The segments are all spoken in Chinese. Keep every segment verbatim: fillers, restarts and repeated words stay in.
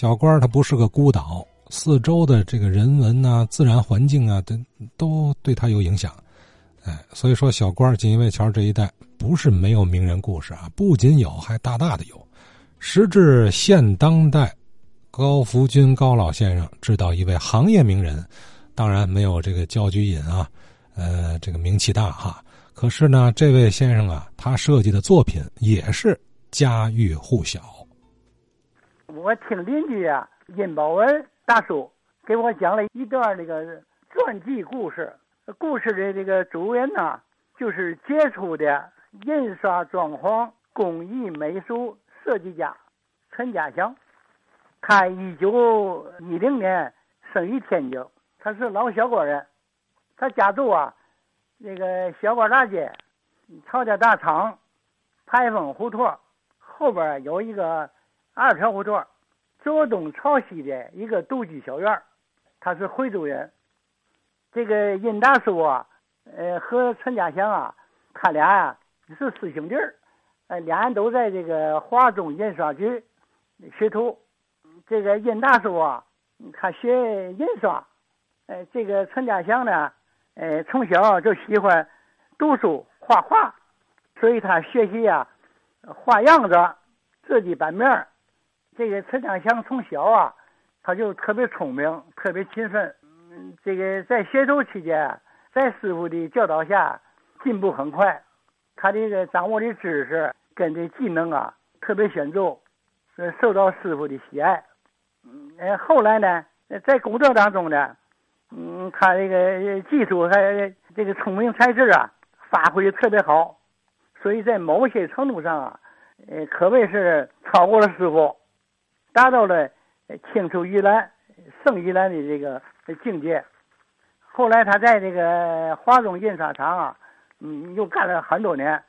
小官他不是个孤岛，四周的这个人文啊、自然环境啊，都都对他有影响。哎，所以说小官锦衣卫桥这一带不是没有名人故事啊，不仅有，还大大的有。时至现当代，高福钧高老先生知道一位行业名人，当然没有这个焦菊隐啊，呃，这个名气大哈。可是呢，这位先生啊，他设计的作品也是家喻户晓。我听邻居啊，尹宝文大叔给我讲了一段那个传记故事，故事的这个主人呢、啊，就是杰出的印刷装潢、工艺美术设计家陈家祥。他一九一零年生于天津，他是老小果人，他家住啊。那个小果大街、曹家大厂、牌坊胡同后边有一个二条胡同，左东朝西的一个独居小院。他是回族人。这个尹大叔啊，呃，和陈家祥啊，他俩啊是四兄弟儿，呃，俩人都在这个华中印刷局学徒。这个尹大叔啊，他学印刷，呃，这个陈家祥呢。呃，从小就喜欢读书画画，所以他学习啊，画样子，自己版面。这个陈家祥从小啊，他就特别聪明，特别勤奋。嗯，这个在学徒期间，在师傅的教导下，进步很快。他这个掌握的知识跟这技能啊，特别显著，受到师傅的喜爱。嗯，呃，后来呢，在工作当中呢。嗯，他这个技术还这个聪明才智啊，发挥的特别好，所以在某些程度上啊，呃，可谓是超过了师傅，达到了清楚于蓝、胜于蓝的这个境界。后来他在这个华中印刷厂啊，嗯，又干了很多年。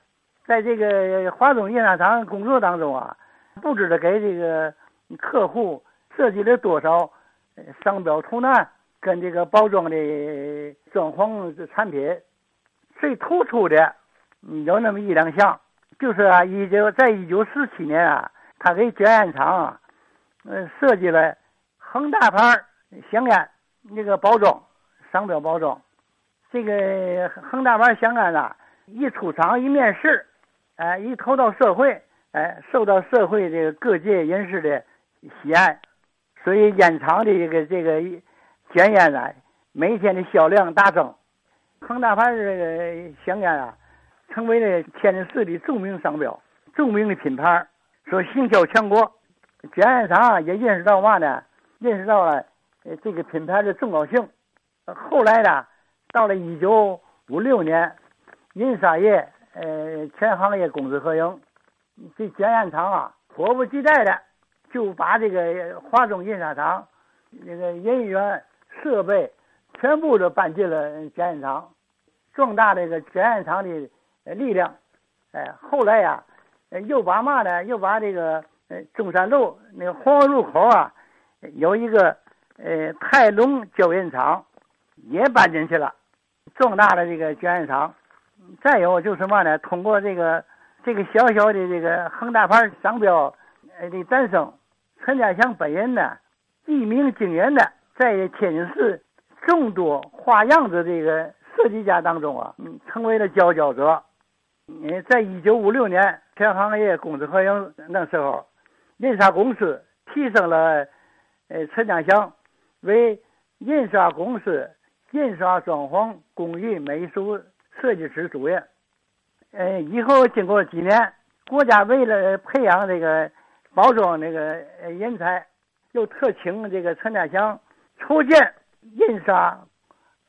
在这个华中印刷厂工作当中啊，不知道给这个客户设计了多少商标图案。跟这个包装的装潢产品，最突出的有那么一两项，就是啊，一九在一九四七年啊，他给卷烟厂啊，呃，设计了恒大牌香烟那个包装商标包装。这个恒大牌香烟啊，一出厂一面世，哎、呃，一投到社会，哎、呃，受到社会这个各界人士的喜爱，所以烟厂的这个这个。卷烟啊，每天的销量大增，恒大牌这个香烟啊，成为了天津市的著名商标、著名的品牌，所行销全国。卷烟厂也认识到嘛呢？认识到了这个品牌的重要性。后来呢，到了一九五六年，印刷业呃全行业公私合营，这卷烟厂啊，迫不及待的就把这个华中印刷厂那个人员。设备全部都搬进了卷烟厂，壮大这个卷烟厂的力量。哎、呃，后来呀、啊，又把嘛呢？又把这个呃中山路那个黄河路口啊，有一个呃泰隆胶印厂也搬进去了，壮大了这个卷烟厂。再有就是嘛呢？通过这个这个小小的这个恒大牌商标呃的诞生，陈家祥本人呢一鸣惊人的。在天津市众多画样子这个设计家当中啊，嗯，成为了佼佼者。嗯，在一九五六年全行业公私合营那时候，印刷公司提升了呃陈家祥为印刷公司印刷装潢工艺美术设计师主任。呃，以后经过几年，国家为了培养这个包装这个人才，又特请这个陈家祥。筹建印刷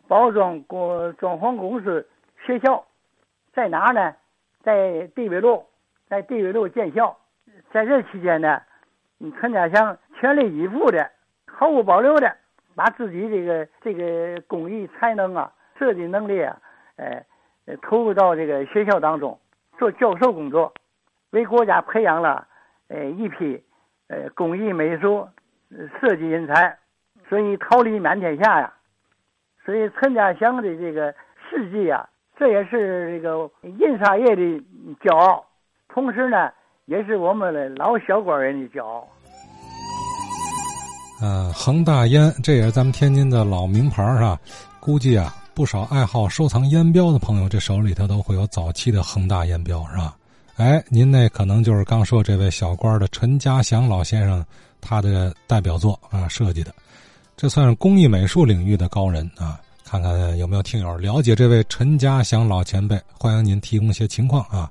包装工装潢公司学校，在哪呢？在地纬路，在地纬路建校。在这期间呢，陈家祥全力以赴的、毫无保留的，把自己这个这个工艺才能啊、设计能力啊，呃，投入到这个学校当中做教授工作，为国家培养了呃一批呃工艺美术设计人才。所以桃李满天下呀，所以陈家祥的这个事迹啊，这也是这个印刷业的骄傲，同时呢，也是我们的老小果人的骄傲。呃，恒大烟，这也是咱们天津的老名牌啊，估计啊，不少爱好收藏烟标的朋友，这手里头都会有早期的恒大烟标，是吧？哎，您那可能就是刚说这位小官的陈家祥老先生他的代表作啊设计的，这算是工艺美术领域的高人啊。看看有没有听友了解这位陈家祥老前辈，欢迎您提供一些情况啊。